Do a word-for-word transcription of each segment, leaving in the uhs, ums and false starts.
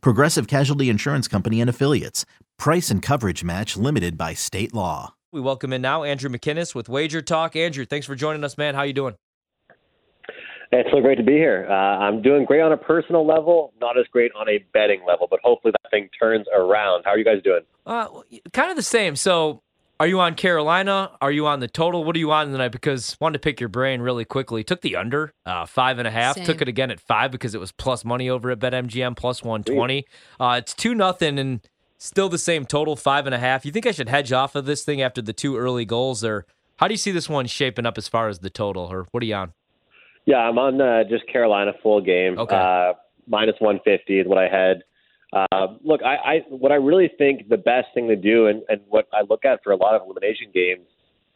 Progressive Casualty Insurance Company and Affiliates. Price and coverage match limited by state law. We welcome in now Andrew McKinnis with Wager Talk. Andrew, thanks for joining us, man. How you doing? It's so great to be here. Uh, I'm doing great on a personal level, not as great on a betting level, but hopefully that thing turns around. How are you guys doing? Uh, kind of the same. So are you on Carolina? Are you on the total? What are you on tonight? Because wanted to pick your brain really quickly. Took the under, uh, five and a half. Same. Took it again at five because it was plus money over at BetMGM, plus one twenty. Uh, it's two nothing and still the same total, five and a half. You think I should hedge off of this thing after the two early goals? Or how do you see this one shaping up as far as the total? Or what are you on? Yeah, I'm on uh, just Carolina full game. Okay. Uh, minus one fifty is what I had. Uh, look, I, I what I really think the best thing to do and, and what I look at for a lot of elimination games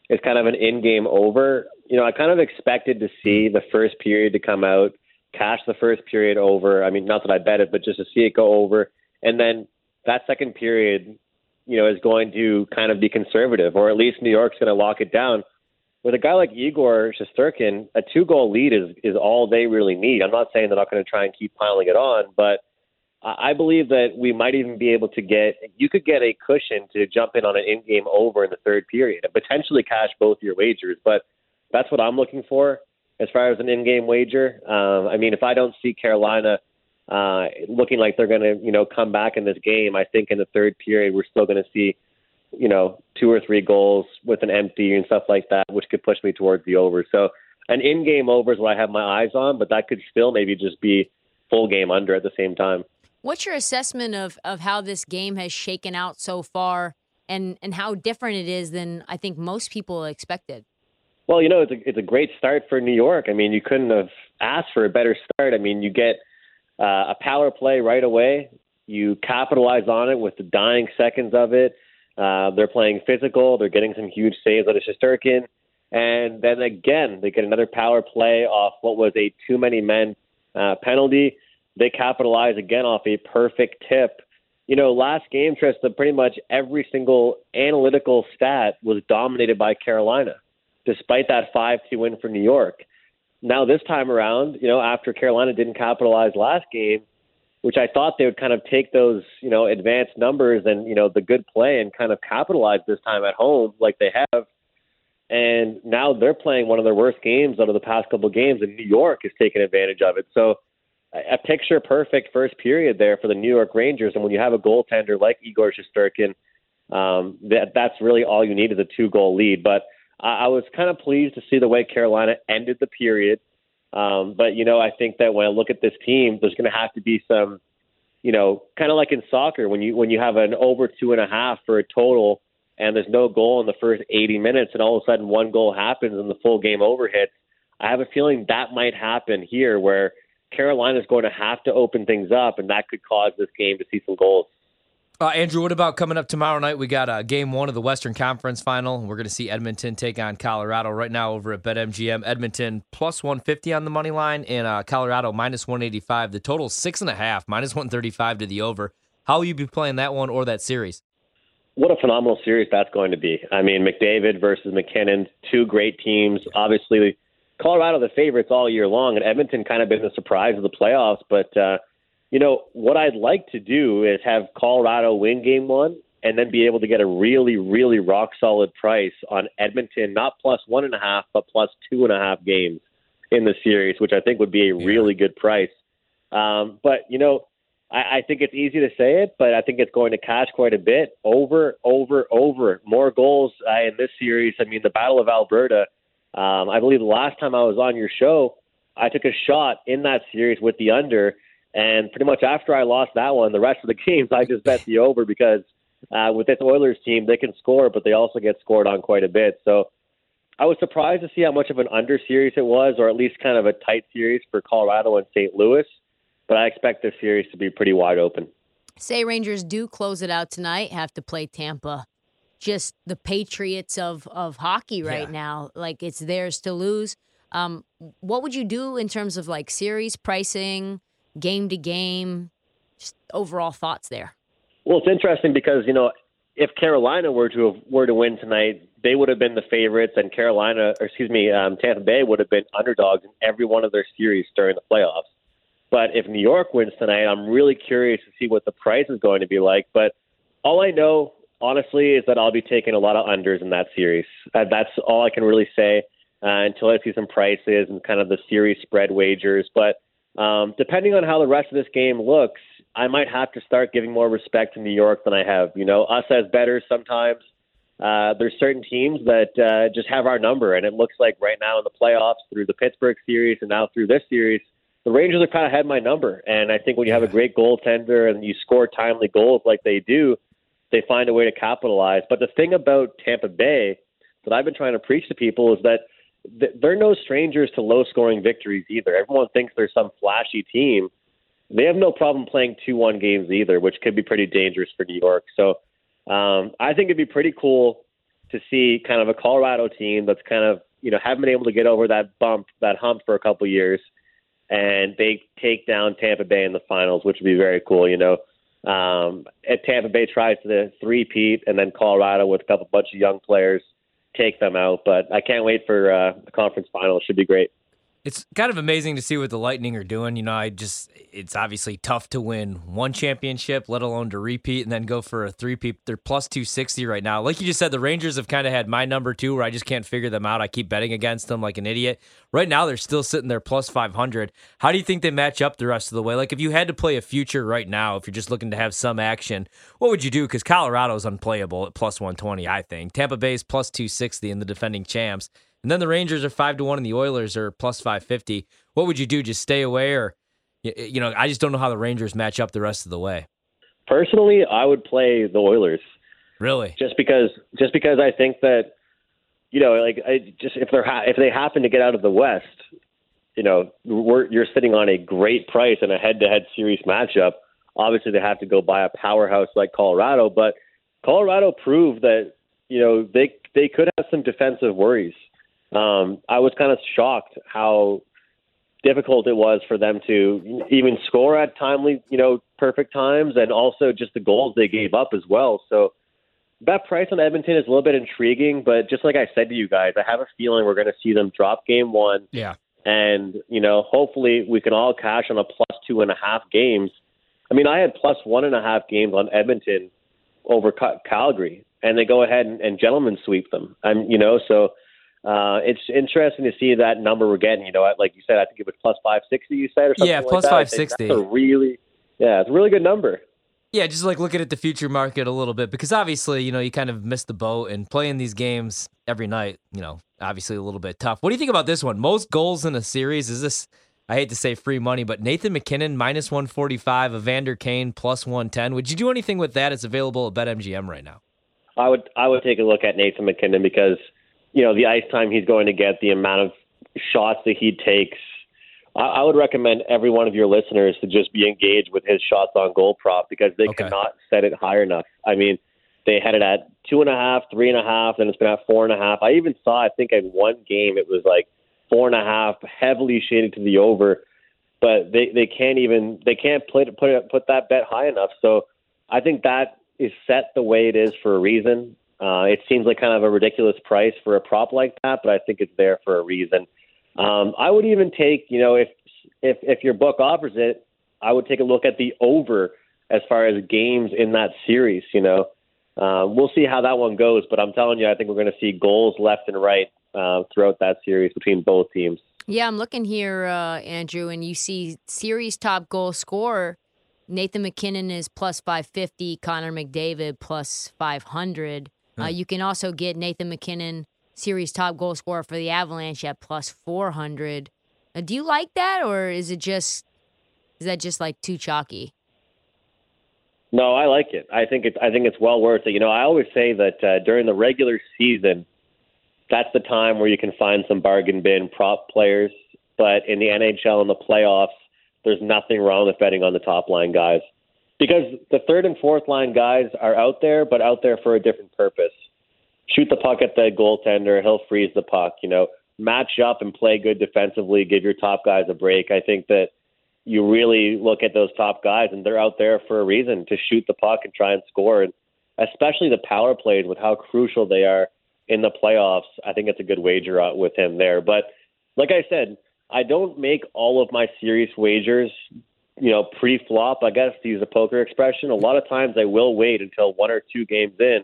is kind of an in-game over. You know, I kind of expected to see the first period to come out, cash the first period over. I mean, not that I bet it, but just to see it go over. And then that second period, you know, is going to kind of be conservative, or at least New York's going to lock it down. With a guy like Igor Shesterkin, a two-goal lead is, is all they really need. I'm not saying they're not going to try and keep piling it on, but I believe that we might even be able to get – you could get a cushion to jump in on an in-game over in the third period and potentially cash both your wagers. But that's what I'm looking for as far as an in-game wager. Um, I mean, if I don't see Carolina uh, looking like they're going to, you know, come back in this game, I think in the third period we're still going to see – you know, two or three goals with an empty and stuff like that, which could push me towards the over. So an in-game over is what I have my eyes on, but that could still maybe just be full game under at the same time. What's your assessment of, of how this game has shaken out so far and, and how different it is than I think most people expected? Well, you know, it's a, it's a great start for New York. I mean, you couldn't have asked for a better start. I mean, you get uh, a power play right away. You capitalize on it with the dying seconds of it. Uh, they're playing physical. They're getting some huge saves out of Shesterkin. And then again, they get another power play off what was a too many men uh, penalty. They capitalize again off a perfect tip. You know, last game, Trista, pretty much every single analytical stat was dominated by Carolina, despite that five two win for New York. Now this time around, you know, after Carolina didn't capitalize last game, which I thought they would kind of take those, you know, advanced numbers and, you know, the good play and kind of capitalize this time at home like they have. And now they're playing one of their worst games out of the past couple of games, and New York is taking advantage of it. So a picture-perfect first period there for the New York Rangers. And when you have a goaltender like Igor Shesterkin, um, that, that's really all you need is a two-goal lead. But I, I was kind of pleased to see the way Carolina ended the period. Um, but, you know, I think that when I look at this team, there's going to have to be some, you know, kind of like in soccer, when you when you have an over two and a half for a total and there's no goal in the first eighty minutes and all of a sudden one goal happens and the full game over hits. I have a feeling that might happen here where Carolina is going to have to open things up, and that could cause this game to see some goals. Uh, Andrew, what about coming up tomorrow night? We got uh, game one of the Western Conference Final. We're going to see Edmonton take on Colorado right now over at BetMGM. Edmonton plus one fifty on the money line, and uh, Colorado minus one eighty-five. The total six and a half, minus one thirty-five to the over. How will you be playing that one or that series? What a phenomenal series that's going to be. I mean, McDavid versus McKinnon, two great teams. Obviously, Colorado the favorites all year long, and Edmonton kind of been the surprise of the playoffs, but uh, you know, what I'd like to do is have Colorado win game one and then be able to get a really, really rock-solid price on Edmonton, not plus one and a half, but plus two and a half games in the series, which I think would be a really good price. Um, but, you know, I, I think it's easy to say it, but I think it's going to cash quite a bit. Over, over, over. More goals uh, in this series. I mean, the Battle of Alberta, um, I believe the last time I was on your show, I took a shot in that series with the under. And pretty much after I lost that one, the rest of the games, I just bet the over because uh, with this Oilers team, they can score, but they also get scored on quite a bit. So I was surprised to see how much of an under series it was, or at least kind of a tight series for Colorado and Saint Louis. But I expect this series to be pretty wide open. Say Rangers do close it out tonight, have to play Tampa. Just the Patriots of, of hockey right yeah. now. Like, it's theirs to lose. Um, what would you do in terms of, like, series pricing, game to game, just overall thoughts there? Well, it's interesting because, you know, if Carolina were to have, were to win tonight, they would have been the favorites, and Carolina, or excuse me, um, Tampa Bay would have been underdogs in every one of their series during the playoffs. But if New York wins tonight, I'm really curious to see what the price is going to be like. But all I know, honestly, is that I'll be taking a lot of unders in that series. Uh, that's all I can really say uh, until I see some prices and kind of the series spread wagers. But um, depending on how the rest of this game looks, I might have to start giving more respect to New York than I have. You know, us as bettors sometimes, uh, there's certain teams that uh, just have our number. And it looks like right now in the playoffs, through the Pittsburgh series and now through this series, the Rangers have kind of had my number. And I think when you have a great goaltender and you score timely goals like they do, they find a way to capitalize. But the thing about Tampa Bay that I've been trying to preach to people is that they're no strangers to low-scoring victories either. Everyone thinks they're some flashy team. They have no problem playing two one games either, which could be pretty dangerous for New York. So um, I think it'd be pretty cool to see kind of a Colorado team that's kind of, you know, haven't been able to get over that bump, that hump for a couple of years, and they take down Tampa Bay in the finals, which would be very cool, you know. Um, at Tampa Bay tries to three-peat, and then Colorado with a couple bunch of young players take them out. But I can't wait for uh, the conference final. It should be great. It's kind of amazing to see what the Lightning are doing. You know, I just it's obviously tough to win one championship, let alone to repeat and then go for a three-peat. They're plus two sixty right now. Like you just said, the Rangers have kind of had my number too, where I just can't figure them out. I keep betting against them like an idiot. Right now, they're still sitting there plus five hundred. How do you think they match up the rest of the way? Like, if you had to play a future right now, if you're just looking to have some action, what would you do? Because Colorado's unplayable at plus one twenty, I think. Tampa Bay's plus two sixty in the defending champs. And then the Rangers are five to one, and the Oilers are plus five fifty. What would you do? Just stay away, or you know, I just don't know how the Rangers match up the rest of the way. Personally, I would play the Oilers. Really? Just because, just because I think that, you know, like I just if they're ha- if they happen to get out of the West, you know, we're, you're sitting on a great price in a head-to-head series matchup. Obviously, they have to go by a powerhouse like Colorado, but Colorado proved that you know they they could have some defensive worries. Um, I was kind of shocked how difficult it was for them to even score at timely, you know, perfect times, and also just the goals they gave up as well. So that price on Edmonton is a little bit intriguing, but just like I said to you guys, I have a feeling we're going to see them drop game one. Yeah. And, you know, hopefully we can all cash on a plus two and a half games. I mean, I had plus one and a half games on Edmonton over Cal- Calgary, and they go ahead and, and gentlemen sweep them. I'm, you know, so... Uh, it's interesting to see that number we're getting. You know, like you said, I think it was plus five sixty. You said, or something yeah, like plus that. five sixty. That's a really, yeah, it's a really good number. Yeah, just like looking at the future market a little bit, because obviously, you know, you kind of missed the boat, and playing these games every night, you know, obviously a little bit tough. What do you think about this one? Most goals in a series is this. I hate to say free money, but Nathan MacKinnon minus one forty five, Evander Kane plus one ten. Would you do anything with that? It's available at BetMGM right now. I would. I would take a look at Nathan MacKinnon because, you know, the ice time he's going to get, the amount of shots that he takes. I, I would recommend every one of your listeners to just be engaged with his shots on goal prop because they okay. cannot set it high enough. I mean, they had it at two and a half, three and a half, then it's been at four and a half. I even saw, I think, in one game it was like four and a half, heavily shaded to the over, but they, they can't even they can't play to put it, put that bet high enough. So I think that is set the way it is for a reason. Uh, it seems like kind of a ridiculous price for a prop like that, but I think it's there for a reason. Um, I would even take, you know, if, if if your book offers it, I would take a look at the over as far as games in that series, you know. Uh, we'll see how that one goes, but I'm telling you, I think we're going to see goals left and right uh, throughout that series between both teams. Yeah, I'm looking here, uh, Andrew, and you see series top goal scorer, Nathan MacKinnon is plus five fifty, Connor McDavid plus five hundred. Uh, you can also get Nathan MacKinnon, series top goal scorer for the Avalanche, at plus four hundred. Uh, do you like that, or is it just is that just like too chalky? No, I like it. I think it's I think it's well worth it. You know, I always say that uh, during the regular season, that's the time where you can find some bargain bin prop players. But in the N H L and the playoffs, there's nothing wrong with betting on the top line guys. Because the third and fourth line guys are out there, but out there for a different purpose. Shoot the puck at the goaltender. He'll freeze the puck. You know, match up and play good defensively. Give your top guys a break. I think that you really look at those top guys, and they're out there for a reason, to shoot the puck and try and score. And especially the power plays, with how crucial they are in the playoffs. I think it's a good wager with him there. But like I said, I don't make all of my serious wagers, you know, pre-flop, I guess, to use a poker expression. A lot of times I will wait until one or two games in.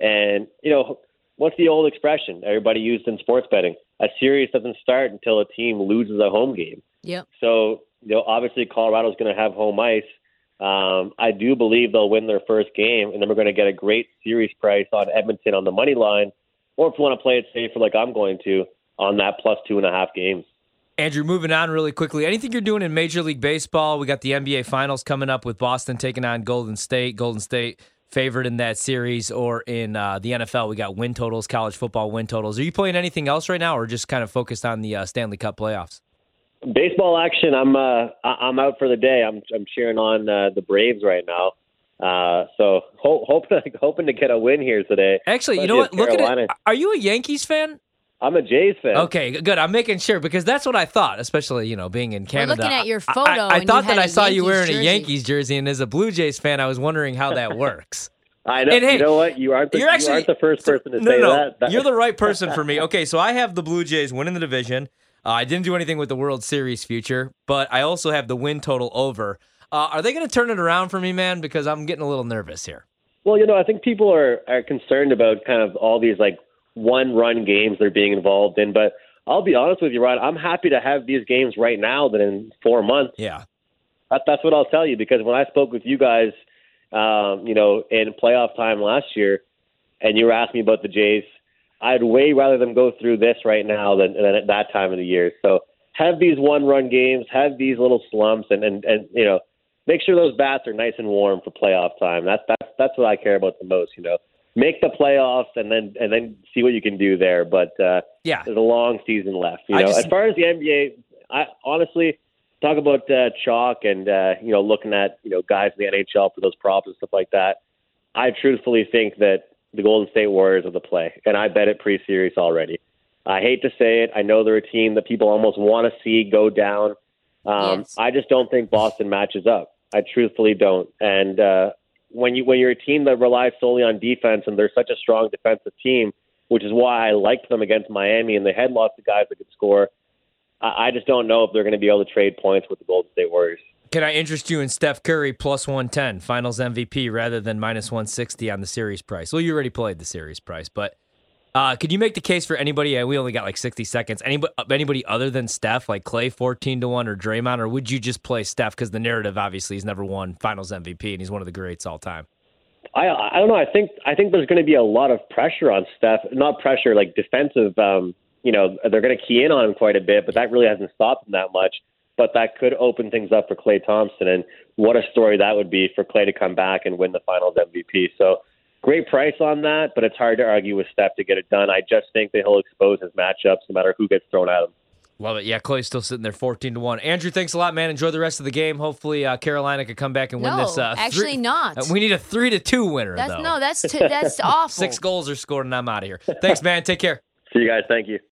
And, you know, what's the old expression everybody used in sports betting? A series doesn't start until a team loses a home game. Yep. So, you know, obviously Colorado's going to have home ice. Um, I do believe they'll win their first game, and then we're going to get a great series price on Edmonton on the money line, or if you want to play it safer like I'm going to, on that plus two and a half games. Andrew, moving on really quickly, anything you're doing in Major League Baseball? We got the N B A Finals coming up with Boston taking on Golden State. Golden State favored in that series, or in uh, the N F L, we got win totals, college football win totals. Are you playing anything else right now, or just kind of focused on the uh, Stanley Cup playoffs? Baseball action, I'm uh, I'm out for the day. I'm I'm cheering on uh, the Braves right now. Uh, so ho- hoping hoping to get a win here today. Actually, but you know what? Look at it. Are you a Yankees fan? I'm a Jays fan. Okay, good. I'm making sure, because that's what I thought, especially, you know, being in Canada. We're looking at your photo. I, I, I thought that I saw Yankees you wearing jersey. a Yankees jersey, and as a Blue Jays fan, I was wondering how that works. I know. And hey, you know what? You aren't the, you're actually, you aren't the first person to no, say no, that. No, you're the right person for me. Okay, so I have the Blue Jays winning the division. Uh, I didn't do anything with the World Series future, but I also have the win total over. Uh, are they going to turn it around for me, man? Because I'm getting a little nervous here. Well, you know, I think people are, are concerned about kind of all these, like, one-run games they're being involved in. But I'll be honest with you, Rod, I'm happy to have these games right now than in four months. Yeah. That, that's what I'll tell you, because when I spoke with you guys, um, you know, in playoff time last year, and you were asking me about the Jays, I'd way rather them go through this right now than, than at that time of the year. So have these one-run games, have these little slumps, and, and, and you know, make sure those bats are nice and warm for playoff time. That's that's that's what I care about the most, you know. Make the playoffs and then and then see what you can do there. But uh, yeah, there's a long season left, you know. Just, as far as the N B A, I honestly talk about uh, chalk and uh, you know, looking at, you know, guys in the N H L for those props and stuff like that. I truthfully think that the Golden State Warriors are the play, and I bet it pre-series already. I hate to say it. I know they're a team that people almost want to see go down. Um, yes. I just don't think Boston matches up. I truthfully don't. And uh, when, you, when you're a team that relies solely on defense, and they're such a strong defensive team, which is why I liked them against Miami, and they had lots of guys that could score, I, I just don't know if they're going to be able to trade points with the Golden State Warriors. Can I interest you in Steph Curry plus one ten, finals M V P, rather than minus one sixty on the series price? Well, you already played the series price, but uh, could you make the case for anybody? Yeah, we only got like sixty seconds. Anybody, anybody other than Steph, like Klay fourteen to one or Draymond, or would you just play Steph? Because the narrative, obviously, he's never won finals M V P, and he's one of the greats all time. I I don't know. I think I think there's going to be a lot of pressure on Steph. Not pressure, like defensive, um, you know, they're going to key in on him quite a bit, but that really hasn't stopped him that much. But that could open things up for Klay Thompson, and what a story that would be for Klay to come back and win the finals M V P. So great price on that, but it's hard to argue with Steph to get it done. I just think that he'll expose his matchups no matter who gets thrown at him. Love it. Yeah, Clay's still sitting there fourteen to one. Andrew, thanks a lot, man. Enjoy the rest of the game. Hopefully uh, Carolina could come back and no, win this. Uh, actually three, not. Uh, we need a three to two winner, that's, though. No, that's, t- that's awful. Six goals are scored, and I'm out of here. Thanks, man. Take care. See you guys. Thank you.